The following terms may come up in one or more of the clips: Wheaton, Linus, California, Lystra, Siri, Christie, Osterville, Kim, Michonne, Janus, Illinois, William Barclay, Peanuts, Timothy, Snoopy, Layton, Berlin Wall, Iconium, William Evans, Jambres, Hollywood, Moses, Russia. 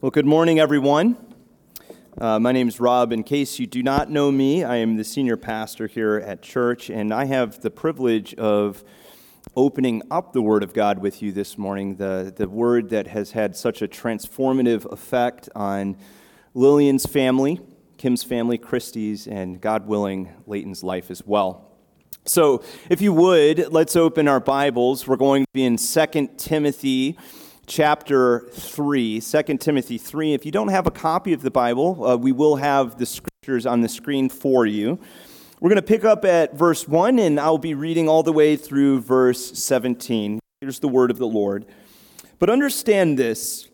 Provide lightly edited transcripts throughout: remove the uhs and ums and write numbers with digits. Well, good morning, everyone. My name is Rob. In case you do not know me, I am the senior pastor here at church, and I have the privilege of opening up the Word of God with you this morning, the Word that has had such a transformative effect on Lillian's family, Kim's family, Christie's, and, God willing, Layton's life as well. So, if you would, let's open our Bibles. We're going to be in 2 Timothy Chapter 3, 2 Timothy 3. If you don't have a copy of the Bible, we will have the scriptures on the screen for you. We're going to pick up at verse 1, and I'll be reading all the way through verse 17. Here's the word of the Lord. But understand this,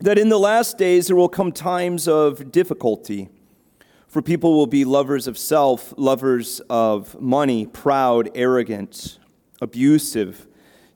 that in the last days there will come times of difficulty. For people will be lovers of self, lovers of money, proud, arrogant, abusive,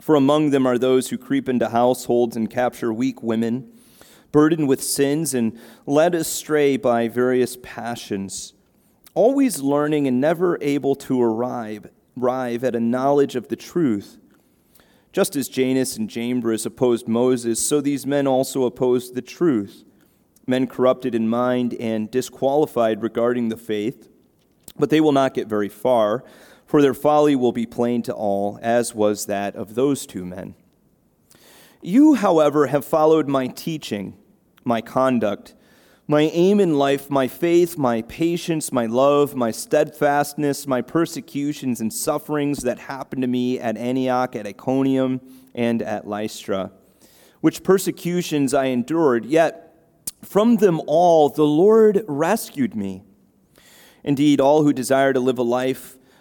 For among them are those who creep into households and capture weak women, burdened with sins and led astray by various passions, always learning and never able to arrive at a knowledge of the truth. Just as Janus and Jambres opposed Moses, so these men also opposed the truth, men corrupted in mind and disqualified regarding the faith, but they will not get very far. For their folly will be plain to all, as was that of those two men. You, however, have followed my teaching, my conduct, my aim in life, my faith, my patience, my love, my steadfastness, my persecutions and sufferings that happened to me at Antioch, at Iconium, and at Lystra, which persecutions I endured, yet from them all the Lord rescued me. Indeed, all who desire to live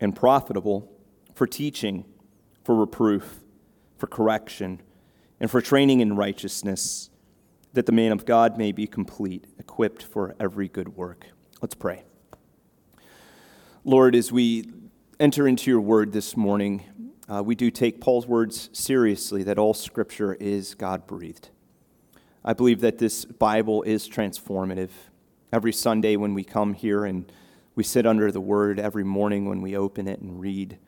and profitable for teaching, for reproof, for correction, and for training in righteousness, that the man of God may be complete, equipped for every good work. Let's pray. Lord, as we enter into your word this morning, we do take Paul's words seriously, that all Scripture is God-breathed. I believe that this Bible is transformative. Every Sunday when we come here and we sit under the Word every morning when we open it and read.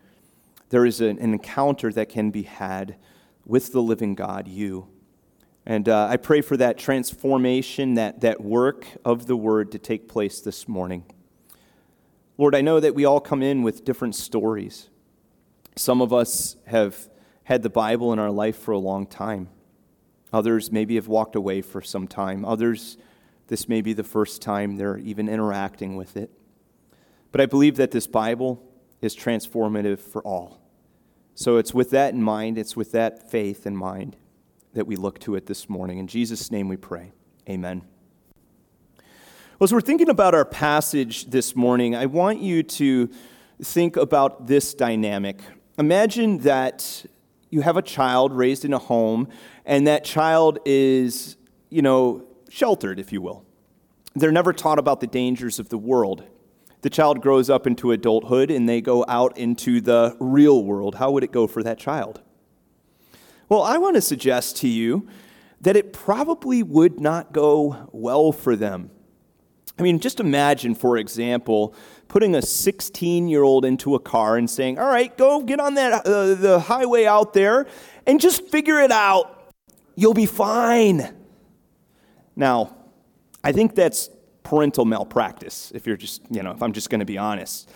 There is an encounter that can be had with the living God, you. And I pray for that transformation, that work of the Word to take place this morning. Lord, I know that we all come in with different stories. Some of us have had the Bible in our life for a long time. Others maybe have walked away for some time. Others, this may be the first time they're even interacting with it. But I believe that this Bible is transformative for all. So it's with that in mind, it's with that faith in mind that we look to it this morning. In Jesus' name we pray. Amen. Well, as we're thinking about our passage this morning, I want you to think about this dynamic. Imagine that you have a child raised in a home, and that child is, sheltered, if you will. They're never taught about the dangers of the world. The child grows up into adulthood and they go out into the real world. How would it go for that child? Well, I want to suggest to you that it probably would not go well for them. I mean, just imagine, for example, putting a 16-year-old into a car and saying, all right, go get on that the highway out there and just figure it out. You'll be fine. Now, I think that's parental malpractice, if I'm just going to be honest.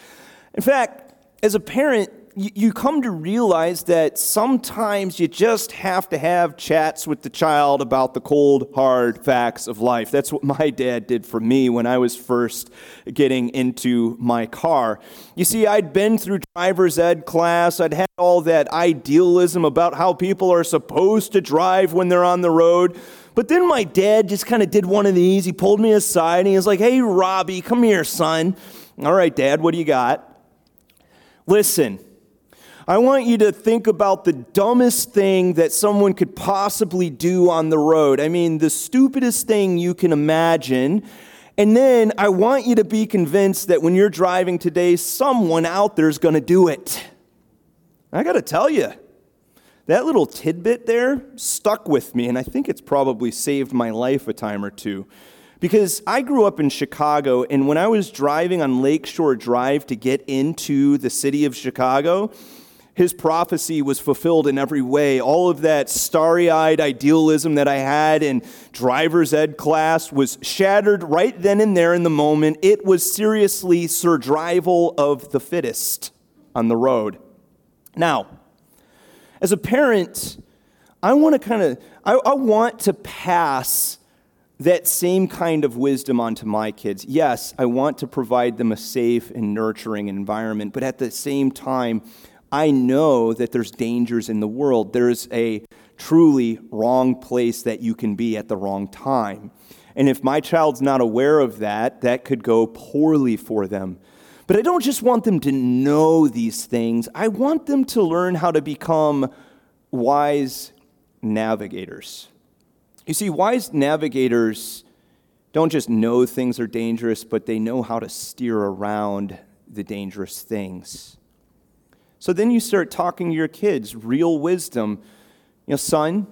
In fact, as a parent, you come to realize that sometimes you just have to have chats with the child about the cold, hard facts of life. That's what my dad did for me when I was first getting into my car. You see, I'd been through driver's ed class. I'd had all that idealism about how people are supposed to drive when they're on the road. But then my dad just kind of did one of these. He pulled me aside and he was like, "Hey, Robbie, come here, son." "All right, Dad, what do you got?" "Listen, I want you to think about the dumbest thing that someone could possibly do on the road. I mean, the stupidest thing you can imagine. And then I want you to be convinced that when you're driving today, someone out there is going to do it." I got to tell you, that little tidbit there stuck with me, and I think it's probably saved my life a time or two. Because I grew up in Chicago, and when I was driving on Lakeshore Drive to get into the city of Chicago, his prophecy was fulfilled in every way. All of that starry-eyed idealism that I had in driver's ed class was shattered right then and there in the moment. It was seriously survival of the fittest on the road. Now, as a parent, I want to pass that same kind of wisdom onto my kids. Yes, I want to provide them a safe and nurturing environment, but at the same time, I know that there's dangers in the world. There's a truly wrong place that you can be at the wrong time. And if my child's not aware of that, that could go poorly for them. But I don't just want them to know these things. I want them to learn how to become wise navigators. You see, wise navigators don't just know things are dangerous, but they know how to steer around the dangerous things. So then you start talking to your kids, real wisdom. You know, "Son,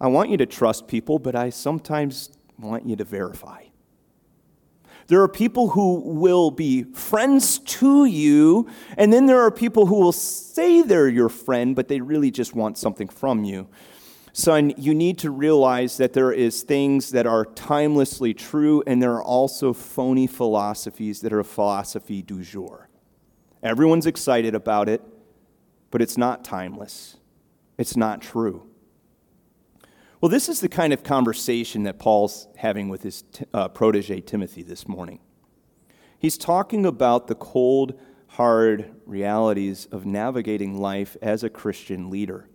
I want you to trust people, but I sometimes want you to verify. There are people who will be friends to you, and then there are people who will say they're your friend, but they really just want something from you. Son, you need to realize that there is things that are timelessly true, and there are also phony philosophies that are philosophy du jour. Everyone's excited about it, but it's not timeless. It's not true." Well, this is the kind of conversation that Paul's having with his protege Timothy this morning. He's talking about the cold, hard realities of navigating life as a Christian leader.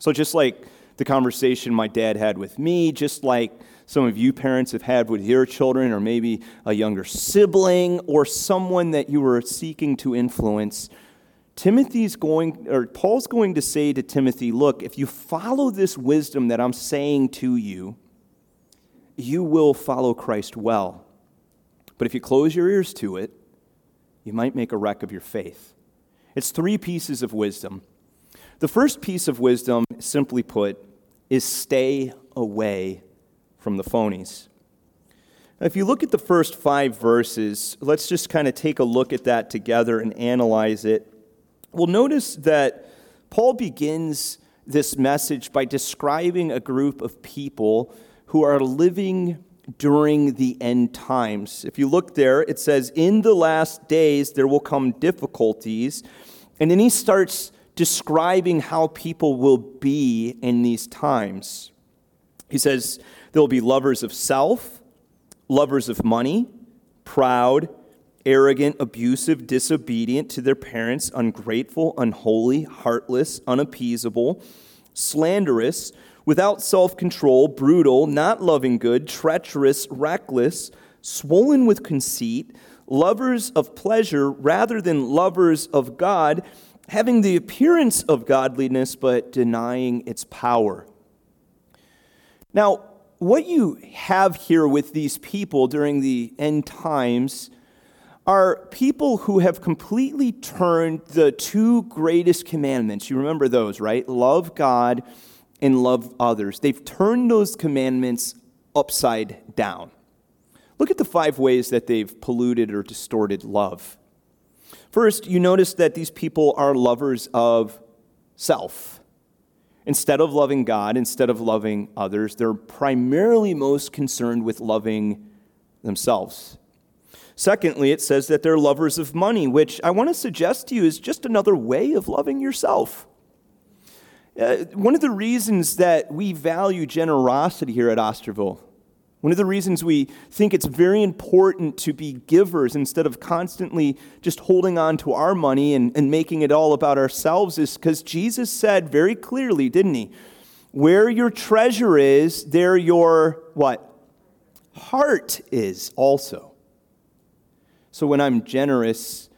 So just like the conversation my dad had with me, just like some of you parents have had with your children, or maybe a younger sibling, or someone that you were seeking to influence, Paul's going to say to Timothy, "Look, if you follow this wisdom that I'm saying to you, you will follow Christ well. But if you close your ears to it, you might make a wreck of your faith." It's three pieces of wisdom. The first piece of wisdom, simply put, is stay away from the phonies. Now, if you look at the first 5 verses, let's just kind of take a look at that together and analyze it. We'll notice that Paul begins this message by describing a group of people who are living during the end times. If you look there, it says, "In the last days there will come difficulties," and then he starts describing how people will be in these times. He says there'll be lovers of self, lovers of money, proud, arrogant, abusive, disobedient to their parents, ungrateful, unholy, heartless, unappeasable, slanderous, without self-control, brutal, not loving good, treacherous, reckless, swollen with conceit, lovers of pleasure rather than lovers of God, having the appearance of godliness, but denying its power. Now, what you have here with these people during the end times are people who have completely turned the two greatest commandments. You remember those, right? Love God and love others. They've turned those commandments upside down. Look at the 5 ways that they've polluted or distorted love. First, you notice that these people are lovers of self. Instead of loving God, instead of loving others, they're primarily most concerned with loving themselves. Secondly, it says that they're lovers of money, which I want to suggest to you is just another way of loving yourself. One of the reasons that we value generosity here at Osterville, one of the reasons we think it's very important to be givers instead of constantly just holding on to our money and making it all about ourselves, is because Jesus said very clearly, didn't he? Where your treasure is, there your what? Heart is also. So when I'm generous,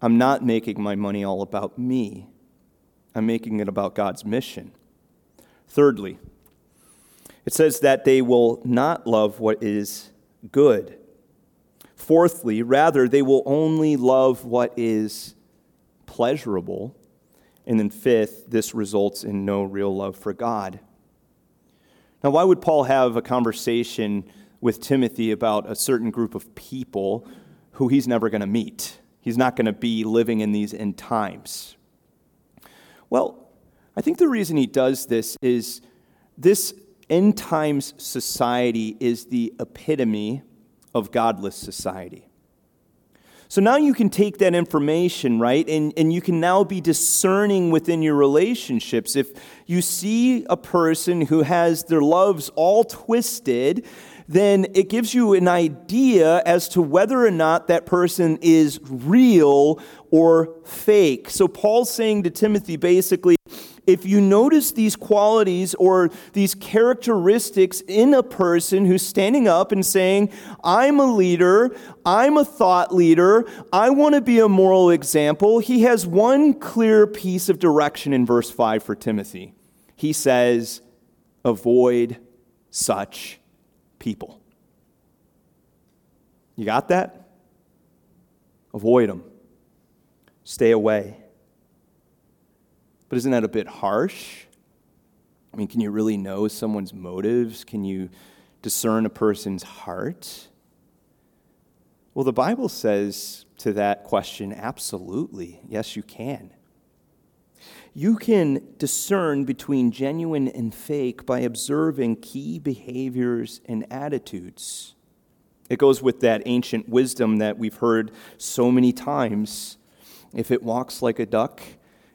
I'm not making my money all about me. I'm making it about God's mission. Thirdly, it says that they will not love what is good. Fourthly, rather, they will only love what is pleasurable. And then fifth, this results in no real love for God. Now, why would Paul have a conversation with Timothy about a certain group of people who he's never going to meet? He's not going to be living in these end times. Well, I think the reason he does this is this end times society is the epitome of godless society. So now you can take that information, right, and you can now be discerning within your relationships. If you see a person who has their loves all twisted, then it gives you an idea as to whether or not that person is real or fake. So Paul's saying to Timothy basically, if you notice these qualities or these characteristics in a person who's standing up and saying, I'm a leader, I'm a thought leader, I want to be a moral example, he has one clear piece of direction in verse 5 for Timothy. He says, avoid such people. You got that? Avoid them. Stay away. But isn't that a bit harsh? I mean, can you really know someone's motives? Can you discern a person's heart? Well, the Bible says to that question, absolutely. Yes, you can. You can discern between genuine and fake by observing key behaviors and attitudes. It goes with that ancient wisdom that we've heard so many times. If it walks like a duck,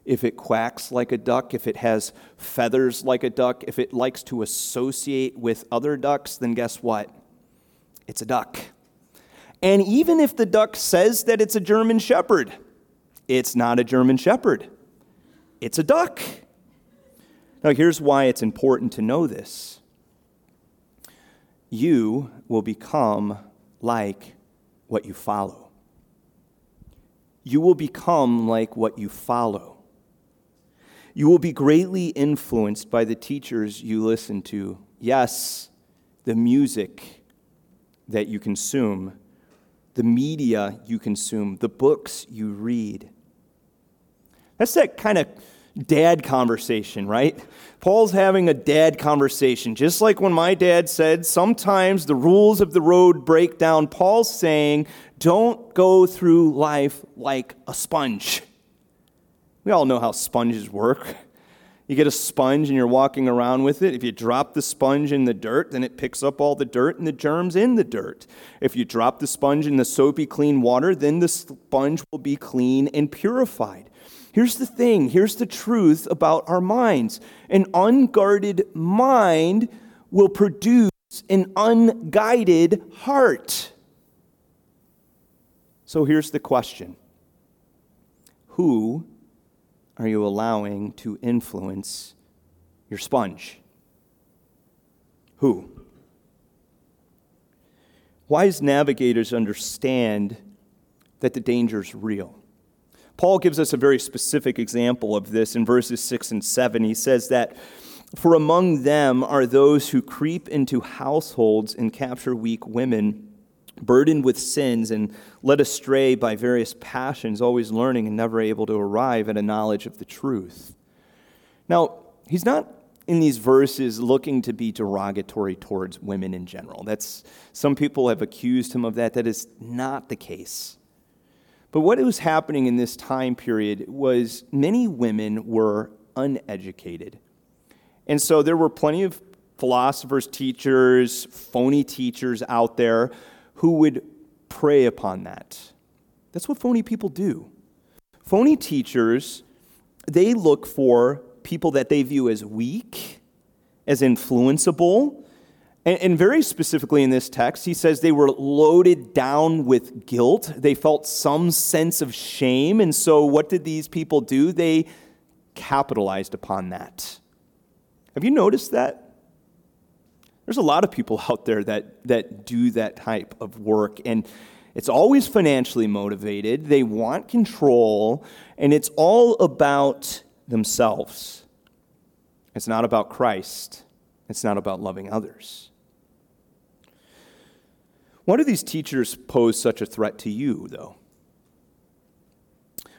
if it quacks like a duck, if it has feathers like a duck, if it likes to associate with other ducks, then guess what? It's a duck. And even if the duck says that it's a German shepherd, it's not a German shepherd. It's a duck. Now, here's why it's important to know this. You will become like what you follow. You will become like what you follow. You will be greatly influenced by the teachers you listen to. Yes, the music that you consume, the media you consume, the books you read. That's that kind of dad conversation, right? Paul's having a dad conversation. Just like when my dad said, sometimes the rules of the road break down. Paul's saying, don't go through life like a sponge. We all know how sponges work. You get a sponge and you're walking around with it. If you drop the sponge in the dirt, then it picks up all the dirt and the germs in the dirt. If you drop the sponge in the soapy, clean water, then the sponge will be clean and purified. Here's the thing. Here's the truth about our minds. An unguarded mind will produce an unguided heart. So here's the question. Who are you allowing to influence your sponge? Who? Wise navigators understand that the danger's real. Paul gives us a very specific example of this in verses 6 and 7. He says that, for among them are those who creep into households and capture weak women, burdened with sins and led astray by various passions, always learning and never able to arrive at a knowledge of the truth. Now, he's not in these verses looking to be derogatory towards women in general. Some people have accused him of that. That is not the case. But what was happening in this time period was many women were uneducated. And so there were plenty of philosophers, teachers, phony teachers out there who would prey upon that. That's what phony people do. Phony teachers, they look for people that they view as weak, as influenceable. And very specifically in this text, he says they were loaded down with guilt. They felt some sense of shame. And so what did these people do? They capitalized upon that. Have you noticed that? There's a lot of people out there that do that type of work. And it's always financially motivated. They want control. And it's all about themselves. It's not about Christ. It's not about loving others. Why do these teachers pose such a threat to you, though?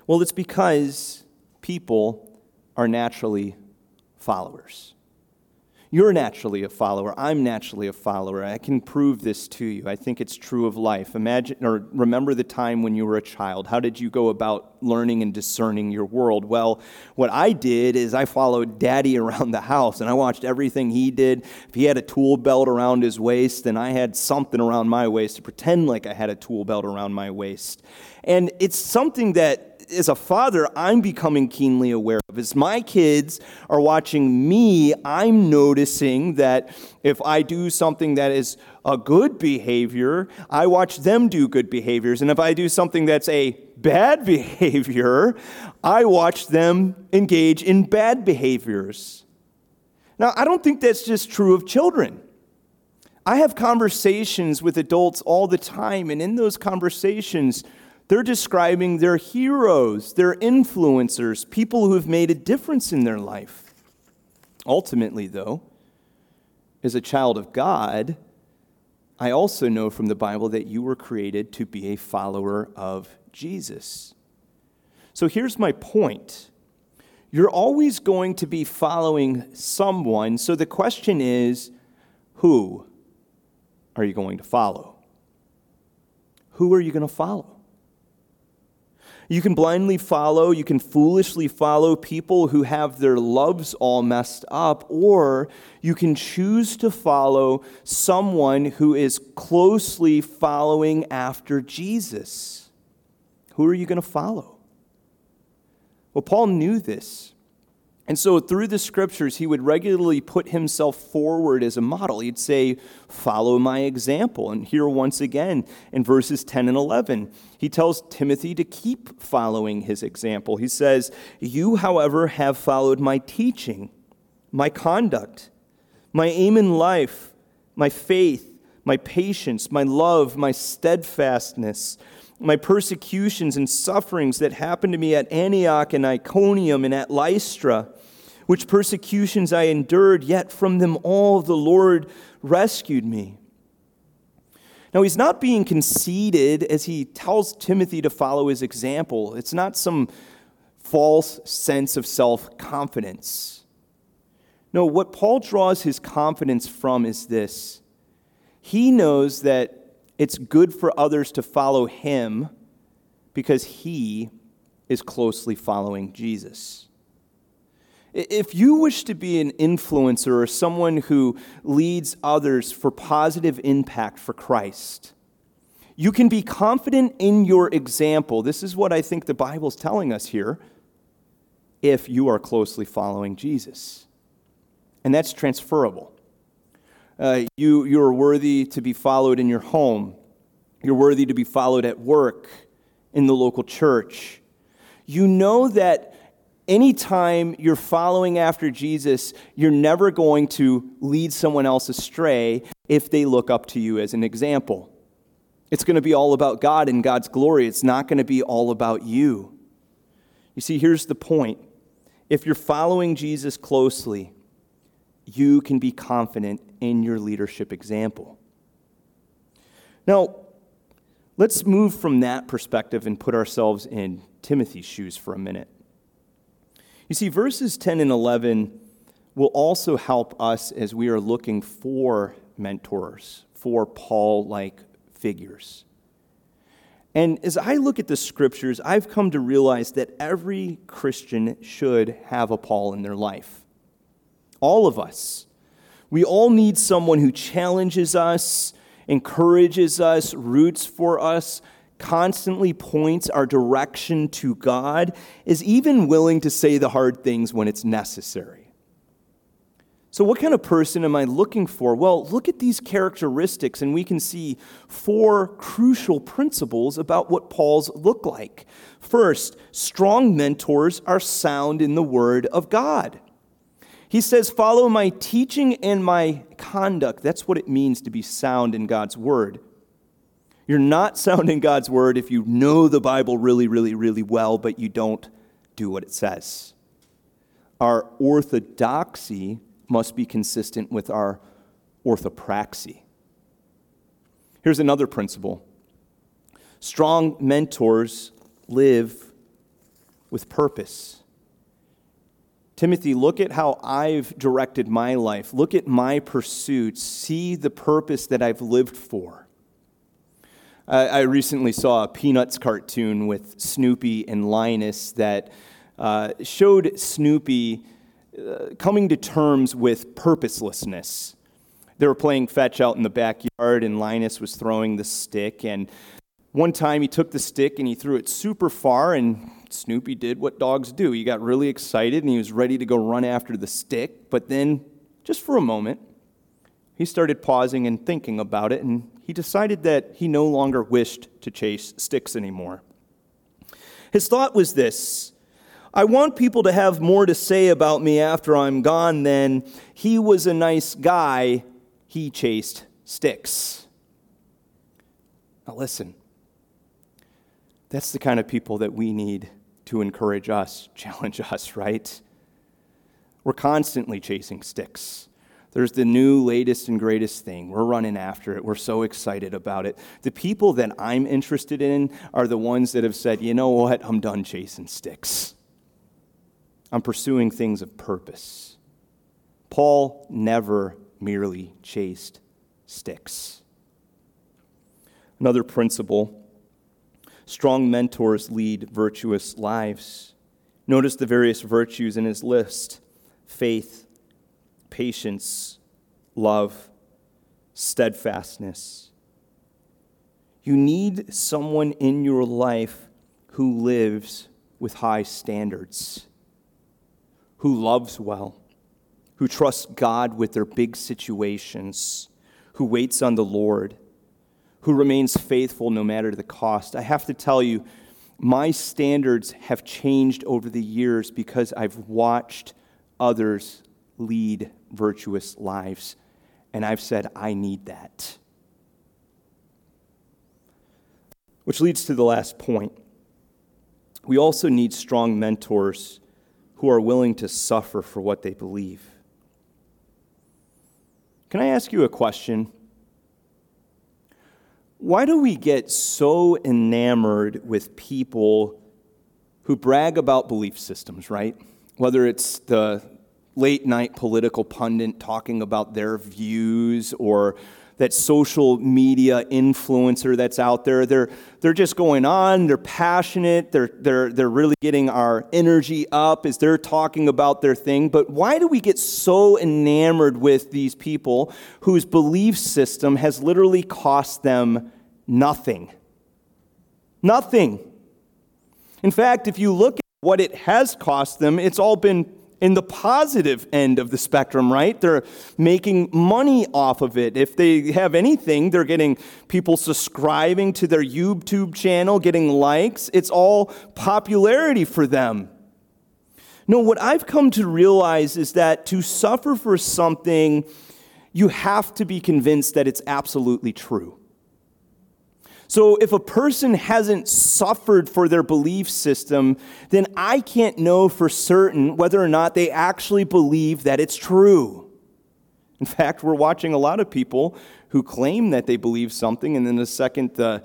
Well, it's because people are naturally followers. You're naturally a follower. I'm naturally a follower. I can prove this to you. I think it's true of life. Imagine or remember the time when you were a child. How did you go about learning and discerning your world? Well, what I did is I followed Daddy around the house, and I watched everything he did. If he had a tool belt around his waist, then I had something around my waist to pretend like I had a tool belt around my waist. And it's something that as a father, I'm becoming keenly aware of. As my kids are watching me, I'm noticing that if I do something that is a good behavior, I watch them do good behaviors. And if I do something that's a bad behavior, I watch them engage in bad behaviors. Now, I don't think that's just true of children. I have conversations with adults all the time, and in those conversations, they're describing their heroes, their influencers, people who have made a difference in their life. Ultimately, though, as a child of God, I also know from the Bible that you were created to be a follower of Jesus. So here's my point. You're always going to be following someone. So the question is, who are you going to follow? Who are you going to follow? You can blindly follow, you can foolishly follow people who have their loves all messed up, or you can choose to follow someone who is closely following after Jesus. Who are you going to follow? Well, Paul knew this. And so through the scriptures, he would regularly put himself forward as a model. He'd say, follow my example. And here once again in verses 10 and 11, he tells Timothy to keep following his example. He says, you, however, have followed my teaching, my conduct, my aim in life, my faith, my patience, my love, my steadfastness, my persecutions and sufferings that happened to me at Antioch and Iconium and at Lystra, which persecutions I endured, yet from them all the Lord rescued me. Now, he's not being conceited as he tells Timothy to follow his example. It's not some false sense of self-confidence. No, what Paul draws his confidence from is this. He knows that it's good for others to follow him because he is closely following Jesus. If you wish to be an influencer or someone who leads others for positive impact for Christ, you can be confident in your example. This is what I think the Bible's telling us here, if you are closely following Jesus. And that's transferable. You're worthy to be followed in your home. You're worthy to be followed at work, in the local church. You know that anytime you're following after Jesus, you're never going to lead someone else astray if they look up to you as an example. It's going to be all about God and God's glory. It's not going to be all about you. You see, here's the point. If you're following Jesus closely, you can be confident in your leadership example. Now, let's move from that perspective and put ourselves in Timothy's shoes for a minute. You see, verses 10 and 11 will also help us as we are looking for mentors, for Paul-like figures. And as I look at the scriptures, I've come to realize that every Christian should have a Paul in their life. All of us. We all need someone who challenges us encourages us, roots for us, constantly points our direction to God, is even willing to say the hard things when it's necessary. So what kind of person am I looking for? Well, look at these characteristics, and we can see four crucial principles about what Paul's look like. First, strong mentors are sound in the Word of God. He says, follow my teaching and my conduct. That's what it means to be sound in God's Word. You're not sound in God's Word if you know the Bible really, really, really well, but you don't do what it says. Our orthodoxy must be consistent with our orthopraxy. Here's another principle. Strong mentors live with purpose. Timothy, look at how I've directed my life. Look at my pursuits. See the purpose that I've lived for. I recently saw a Peanuts cartoon with Snoopy and Linus that showed Snoopy coming to terms with purposelessness. They were playing fetch out in the backyard, and Linus was throwing the stick. And one time he took the stick and he threw it super far, and Snoopy did what dogs do. He got really excited, and he was ready to go run after the stick. But then, just for a moment, he started pausing and thinking about it, and he decided that he no longer wished to chase sticks anymore. His thought was this: I want people to have more to say about me after I'm gone than he was a nice guy, he chased sticks. Now listen, that's the kind of people that we need to encourage us, challenge us, right? We're constantly chasing sticks. There's the new, latest, and greatest thing. We're running after it. We're so excited about it. The people that I'm interested in are the ones that have said, you know what, I'm done chasing sticks. I'm pursuing things of purpose. Paul never merely chased sticks. Another principle, strong mentors lead virtuous lives. Notice the various virtues in his list: faith, patience, love, steadfastness. You need someone in your life who lives with high standards, who loves well, who trusts God with their big situations, who waits on the Lord, who remains faithful no matter the cost. I have to tell you, my standards have changed over the years because I've watched others lead virtuous lives, and I've said, I need that. Which leads to the last point. We also need strong mentors who are willing to suffer for what they believe. Can I ask you a question? Why do we get so enamored with people who brag about belief systems, right? Whether it's the late-night political pundit talking about their views, or that social media influencer that's out there. They're just going on. They're passionate. They're really getting our energy up as they're talking about their thing. But why do we get so enamored with these people whose belief system has literally cost them nothing? Nothing. In fact, if you look at what it has cost them, it's all been in the positive end of the spectrum, right? They're making money off of it. If they have anything, they're getting people subscribing to their YouTube channel, getting likes. It's all popularity for them. No, what I've come to realize is that to suffer for something, you have to be convinced that it's absolutely true. So if a person hasn't suffered for their belief system, then I can't know for certain whether or not they actually believe that it's true. In fact, we're watching a lot of people who claim that they believe something, and then the second the,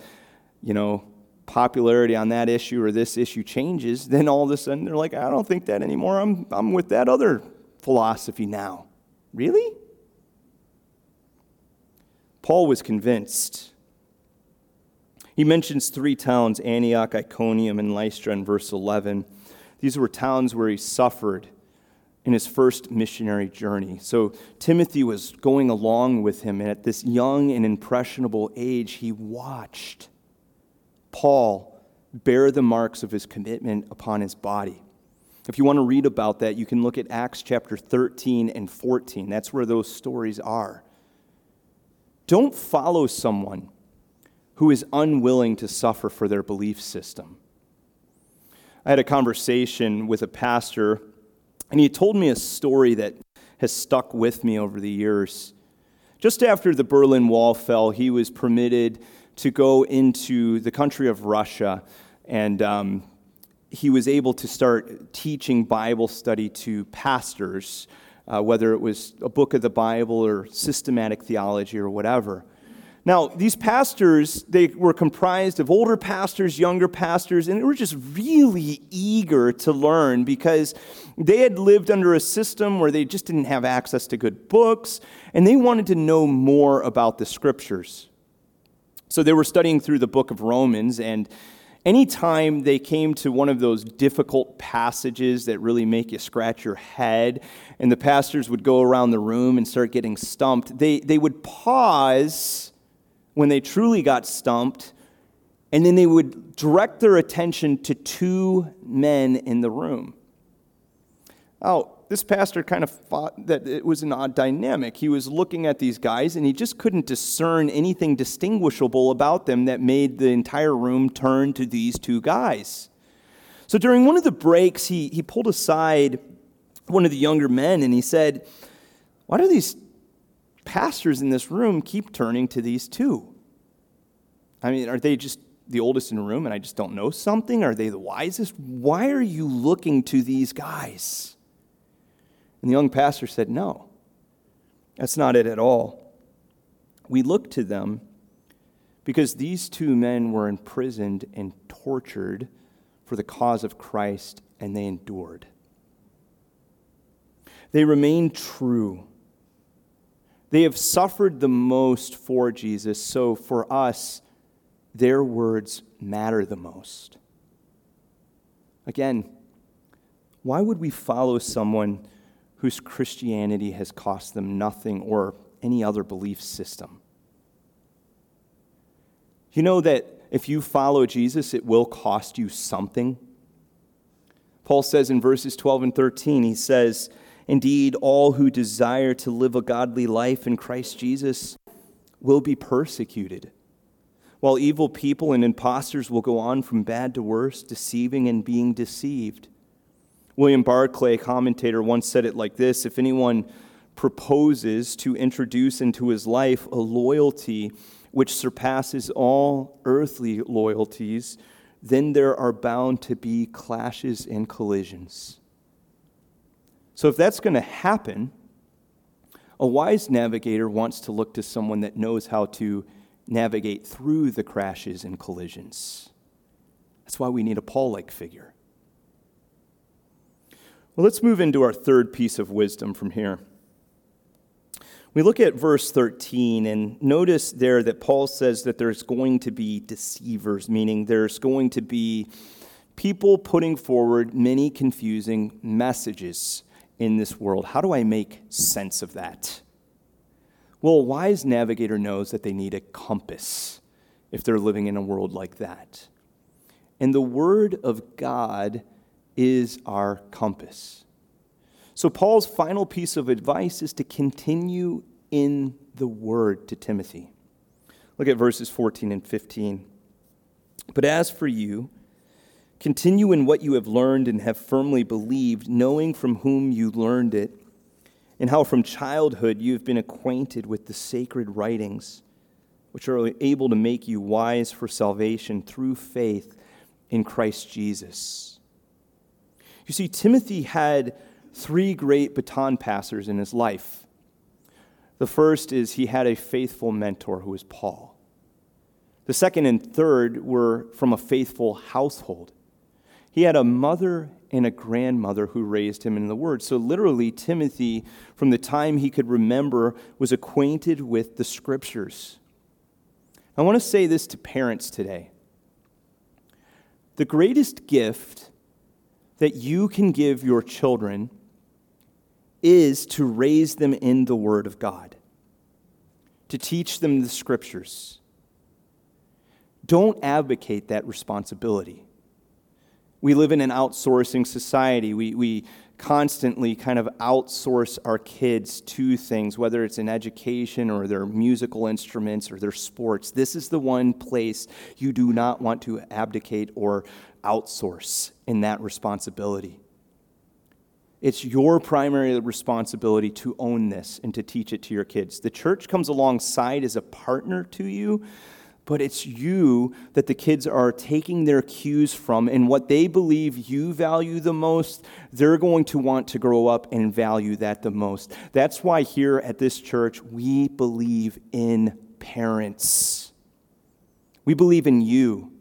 popularity on that issue or this issue changes, then all of a sudden they're like, I don't think that anymore. I'm with that other philosophy now. Really? Paul was convinced. He mentions three towns, Antioch, Iconium, and Lystra in verse 11. These were towns where he suffered in his first missionary journey. So Timothy was going along with him, and at this young and impressionable age, he watched Paul bear the marks of his commitment upon his body. If you want to read about that, you can look at Acts chapter 13 and 14. That's where those stories are. Don't follow someone who is unwilling to suffer for their belief system. I had a conversation with a pastor, and he told me a story that has stuck with me over the years. Just after the Berlin Wall fell, he was permitted to go into the country of Russia, and he was able to start teaching Bible study to pastors, whether it was a book of the Bible or systematic theology or whatever. Now, these pastors, they were comprised of older pastors, younger pastors, and they were just really eager to learn because they had lived under a system where they just didn't have access to good books, and they wanted to know more about the scriptures. So they were studying through the book of Romans, and anytime they came to one of those difficult passages that really make you scratch your head, and the pastors would go around the room and start getting stumped, they would pause when they truly got stumped, and then they would direct their attention to two men in the room. Oh, this pastor kind of thought that it was an odd dynamic. He was looking at these guys, and he just couldn't discern anything distinguishable about them that made the entire room turn to these two guys. So during one of the breaks, he pulled aside one of the younger men, and he said, "Why do these pastors in this room keep turning to these two? I mean, are they just the oldest in the room and I just don't know something? Are they the wisest? Why are you looking to these guys?" And the young pastor said, "No, that's not it at all. We look to them because these two men were imprisoned and tortured for the cause of Christ, and they endured. They remained true. They have suffered the most for Jesus, so for us, their words matter the most." Again, why would we follow someone whose Christianity has cost them nothing or any other belief system? You know that if you follow Jesus, it will cost you something. Paul says in verses 12 and 13, he says, "Indeed, all who desire to live a godly life in Christ Jesus will be persecuted, while evil people and impostors will go on from bad to worse, deceiving and being deceived." William Barclay, a commentator, once said it like this: "If anyone proposes to introduce into his life a loyalty which surpasses all earthly loyalties, then there are bound to be clashes and collisions." So if that's going to happen, a wise navigator wants to look to someone that knows how to navigate through the crashes and collisions. That's why we need a Paul-like figure. Well, let's move into our third piece of wisdom from here. We look at verse 13, and notice there that Paul says that there's going to be deceivers, meaning there's going to be people putting forward many confusing messages in this world. How do I make sense of that? Well, a wise navigator knows that they need a compass if they're living in a world like that. And the Word of God is our compass. So Paul's final piece of advice is to continue in the Word to Timothy. Look at verses 14 and 15. "But as for you, continue in what you have learned and have firmly believed, knowing from whom you learned it, and how from childhood you have been acquainted with the sacred writings, which are able to make you wise for salvation through faith in Christ Jesus." You see, Timothy had three great baton passers in his life. The first is he had a faithful mentor who was Paul. The second and third were from a faithful household. He had a mother and a grandmother who raised him in the Word. So literally, Timothy, from the time he could remember, was acquainted with the Scriptures. I want to say this to parents today. The greatest gift that you can give your children is to raise them in the Word of God, to teach them the Scriptures. Don't abdicate that responsibility. We live in an outsourcing society. We constantly kind of outsource our kids to things, whether it's in education or their musical instruments or their sports. This is the one place you do not want to abdicate or outsource in that responsibility. It's your primary responsibility to own this and to teach it to your kids. The church comes alongside as a partner to you, but it's you that the kids are taking their cues from, and what they believe you value the most, they're going to want to grow up and value that the most. That's why here at this church, we believe in parents. We believe in you.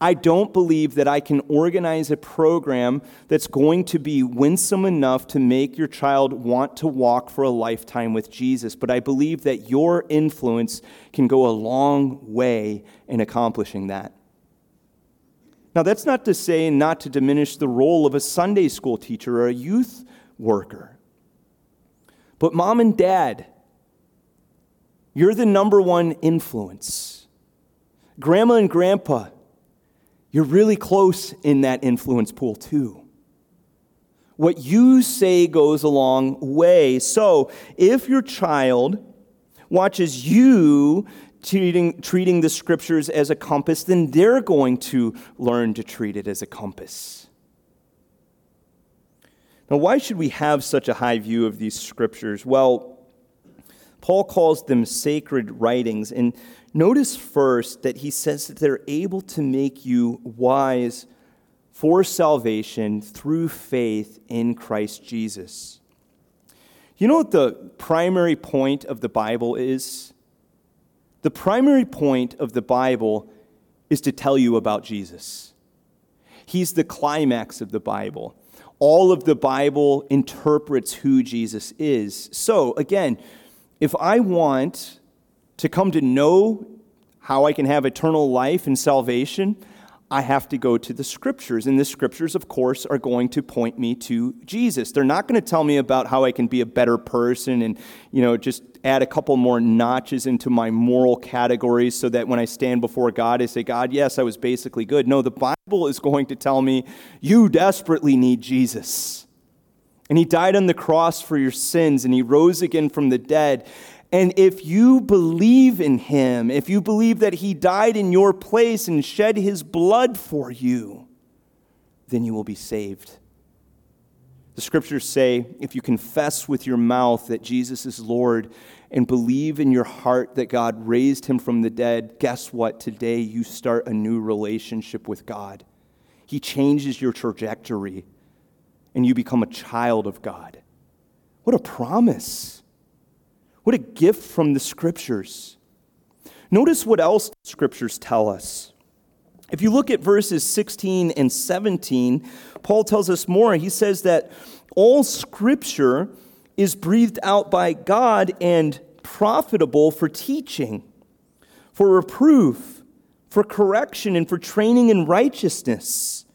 I don't believe that I can organize a program that's going to be winsome enough to make your child want to walk for a lifetime with Jesus, but I believe that your influence can go a long way in accomplishing that. Now, that's not to say and not to diminish the role of a Sunday school teacher or a youth worker, but mom and dad, you're the number one influence. Grandma and grandpa, you're really close in that influence pool too. What you say goes a long way. So if your child watches you treating the Scriptures as a compass, then they're going to learn to treat it as a compass. Now, why should we have such a high view of these Scriptures? Well, Paul calls them sacred writings, and notice first that he says that they're able to make you wise for salvation through faith in Christ Jesus. You know what the primary point of the Bible is? The primary point of the Bible is to tell you about Jesus. He's the climax of the Bible. All of the Bible interprets who Jesus is. So, again, if I want to come to know how I can have eternal life and salvation, I have to go to the Scriptures. And the Scriptures, of course, are going to point me to Jesus. They're not going to tell me about how I can be a better person and, just add a couple more notches into my moral categories so that when I stand before God, I say, God, yes, I was basically good. No, the Bible is going to tell me, you desperately need Jesus. And he died on the cross for your sins, and he rose again from the dead. And if you believe in him, if you believe that he died in your place and shed his blood for you, then you will be saved. The Scriptures say, if you confess with your mouth that Jesus is Lord and believe in your heart that God raised him from the dead, guess what? Today you start a new relationship with God. He changes your trajectory and you become a child of God. What a promise. What a gift from the Scriptures. Notice what else the Scriptures tell us. If you look at verses 16 and 17, Paul tells us more. He says that all Scripture is breathed out by God and profitable for teaching, for reproof, for correction, and for training in righteousness,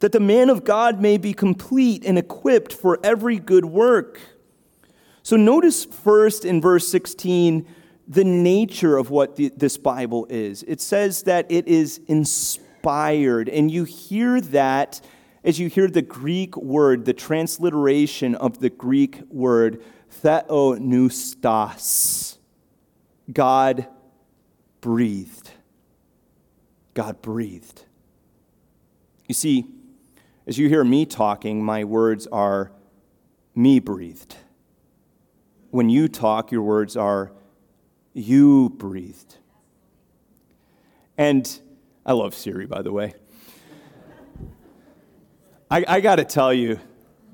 that the man of God may be complete and equipped for every good work. So notice first in verse 16 the nature of what this Bible is. It says that it is inspired, and you hear that as you hear the Greek word, the transliteration of the Greek word, theonoustos, God breathed. God breathed. You see, as you hear me talking, my words are me breathed. When you talk, your words are, you breathed. And I love Siri, by the way. I got to tell you,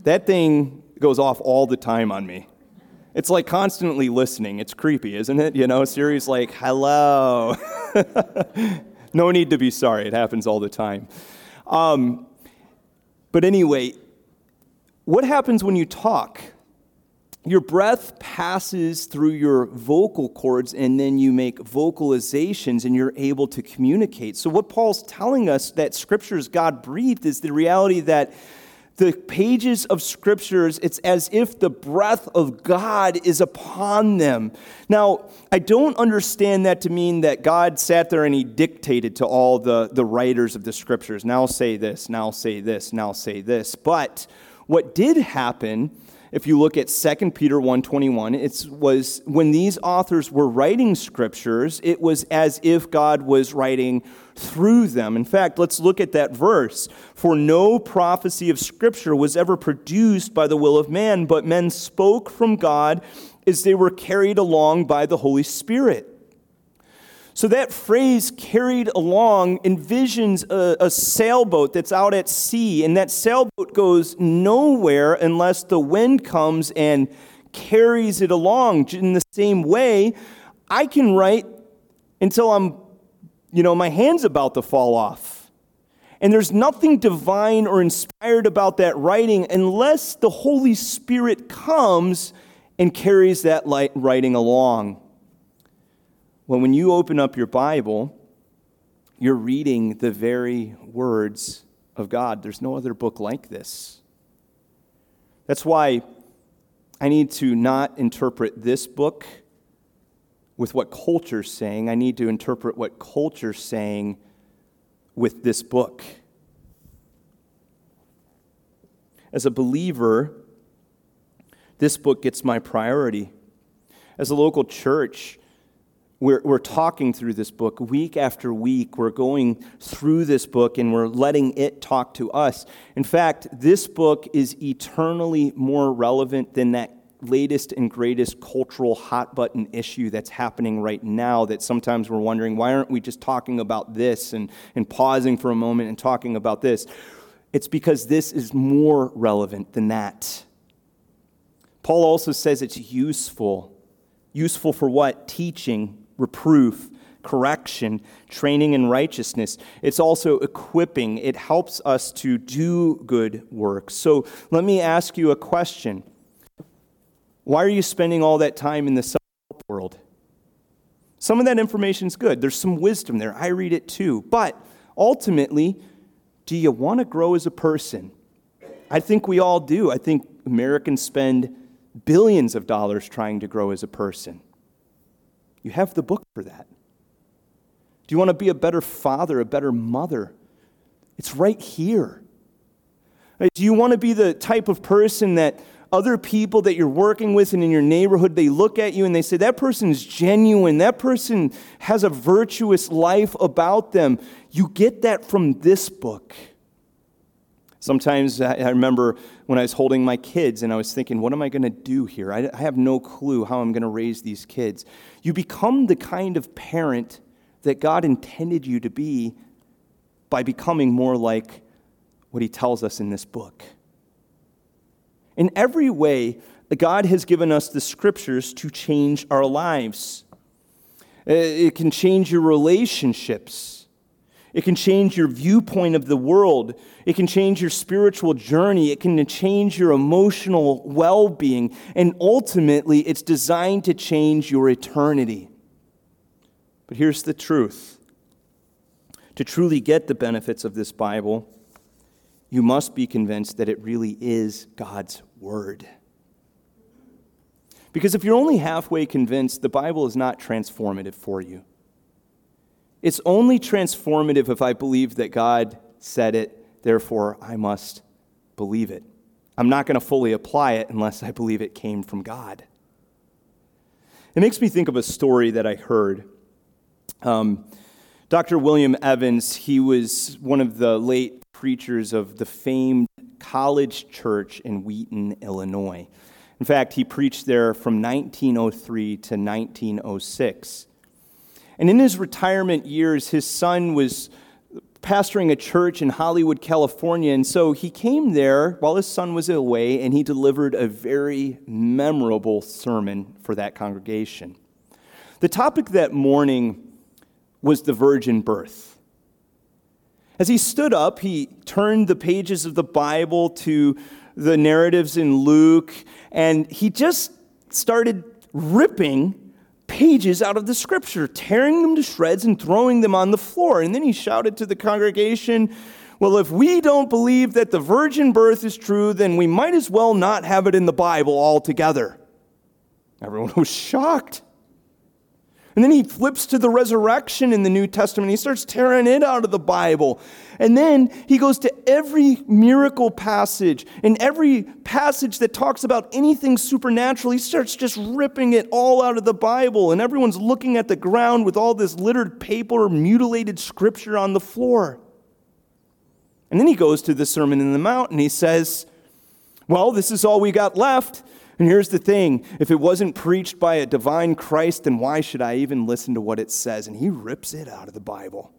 that thing goes off all the time on me. It's like constantly listening. It's creepy, isn't it? Siri's like, hello. No need to be sorry. It happens all the time. But anyway, what happens when you talk? Your breath passes through your vocal cords, and then you make vocalizations, and you're able to communicate. So what Paul's telling us that Scripture's God-breathed is the reality that the pages of scriptures, it's as if the breath of God is upon them. Now, I don't understand that to mean that God sat there and he dictated to all the writers of the scriptures, now say this, now say this, now say this. But what did happen, if you look at 2 Peter 1:21, it was when these authors were writing scriptures, it was as if God was writing through them. In fact, let's look at that verse. For no prophecy of scripture was ever produced by the will of man, but men spoke from God as they were carried along by the Holy Spirit. So that phrase, carried along, envisions a sailboat that's out at sea, and that sailboat goes nowhere unless the wind comes and carries it along. In the same way, I can write until I'm, my hand's about to fall off. And there's nothing divine or inspired about that writing unless the Holy Spirit comes and carries that writing along. Well, when you open up your Bible, you're reading the very words of God. There's no other book like this. That's why I need to not interpret this book with what culture's saying. I need to interpret what culture's saying with this book. As a believer, this book gets my priority. As a local church, we're talking through this book week after week. We're going through this book and we're letting it talk to us. In fact, this book is eternally more relevant than that latest and greatest cultural hot button issue that's happening right now, that sometimes we're wondering, why aren't we just talking about this and pausing for a moment and talking about this? It's because this is more relevant than that. Paul also says it's useful. Useful for what? Teaching, reproof, correction, training in righteousness. It's also equipping. It helps us to do good works. So let me ask you a question. Why are you spending all that time in the self-help world? Some of that information is good. There's some wisdom there. I read it too. But ultimately, do you want to grow as a person? I think we all do. I think Americans spend billions of dollars trying to grow as a person. You have the book for that. Do you want to be a better father, a better mother? It's right here. Do you want to be the type of person that other people that you're working with and in your neighborhood, they look at you and they say, that person is genuine. That person has a virtuous life about them. You get that from this book. Sometimes I remember when I was holding my kids and I was thinking, what am I going to do here? I have no clue how I'm going to raise these kids. You become the kind of parent that God intended you to be by becoming more like what he tells us in this book. In every way, God has given us the scriptures to change our lives. It can change your relationships. It can change your viewpoint of the world. It can change your spiritual journey. It can change your emotional well-being. And ultimately, it's designed to change your eternity. But here's the truth. To truly get the benefits of this Bible, you must be convinced that it really is God's Word. Because if you're only halfway convinced, the Bible is not transformative for you. It's only transformative if I believe that God said it, therefore I must believe it. I'm not going to fully apply it unless I believe it came from God. It makes me think of a story that I heard. Dr. William Evans, he was one of the late preachers of the famed College Church in Wheaton, Illinois. In fact, he preached there from 1903 to 1906. And in his retirement years, his son was pastoring a church in Hollywood, California. And so he came there while his son was away, and he delivered a very memorable sermon for that congregation. The topic that morning was the virgin birth. As he stood up, he turned the pages of the Bible to the narratives in Luke, and he just started ripping pages out of the scripture, tearing them to shreds and throwing them on the floor. And then he shouted to the congregation, well, if we don't believe that the virgin birth is true, then we might as well not have it in the Bible altogether. Everyone was shocked. And then he flips to the resurrection in the New Testament. He starts tearing it out of the Bible. And then he goes to every miracle passage and every passage that talks about anything supernatural. He starts just ripping it all out of the Bible. And everyone's looking at the ground with all this littered paper, mutilated scripture on the floor. And then he goes to the Sermon on the Mount and he says, well, this is all we got left. And here's the thing, if it wasn't preached by a divine Christ, then why should I even listen to what it says? And he rips it out of the Bible.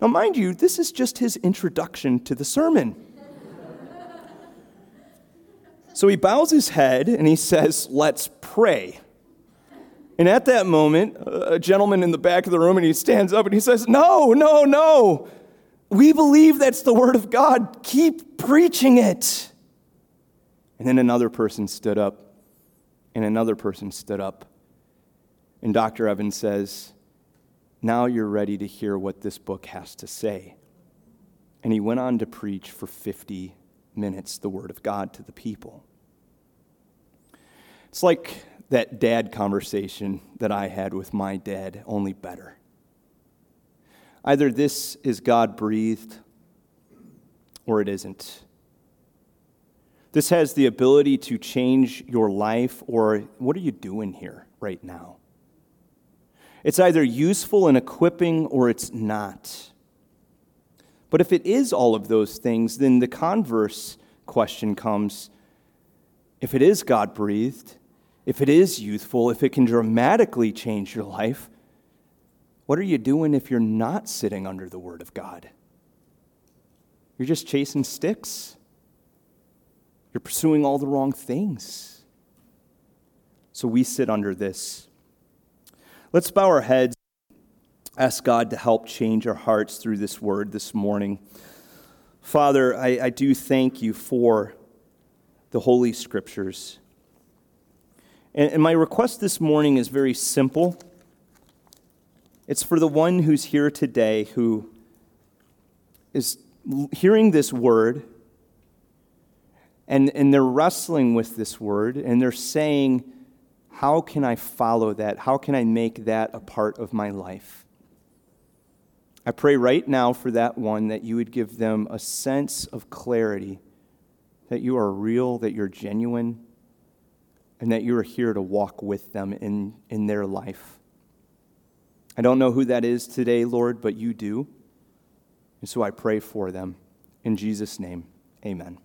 Now, mind you, this is just his introduction to the sermon. So he bows his head and he says, let's pray. And at that moment, a gentleman in the back of the room, and he stands up and he says, no. We believe that's the word of God. Keep preaching it. And then another person stood up, and another person stood up. And Dr. Evans says, now you're ready to hear what this book has to say. And he went on to preach for 50 minutes the word of God to the people. It's like that dad conversation that I had with my dad, only better. Either this is God-breathed, or it isn't. This has the ability to change your life, or what are you doing here right now? It's either useful and equipping, or it's not. But if it is all of those things, then the converse question comes, if it is God-breathed, if it is youthful, if it can dramatically change your life, what are you doing if you're not sitting under the Word of God? You're just chasing sticks? You're pursuing all the wrong things. So we sit under this. Let's bow our heads, ask God to help change our hearts through this word this morning. Father, I do thank you for the Holy Scriptures. And my request this morning is very simple. It's for the one who's here today who is hearing this word, and they're wrestling with this word, and they're saying, how can I follow that? How can I make that a part of my life? I pray right now for that one that you would give them a sense of clarity, that you are real, that you're genuine, and that you are here to walk with them in their life. I don't know who that is today, Lord, but you do. And so I pray for them. In Jesus' name, amen.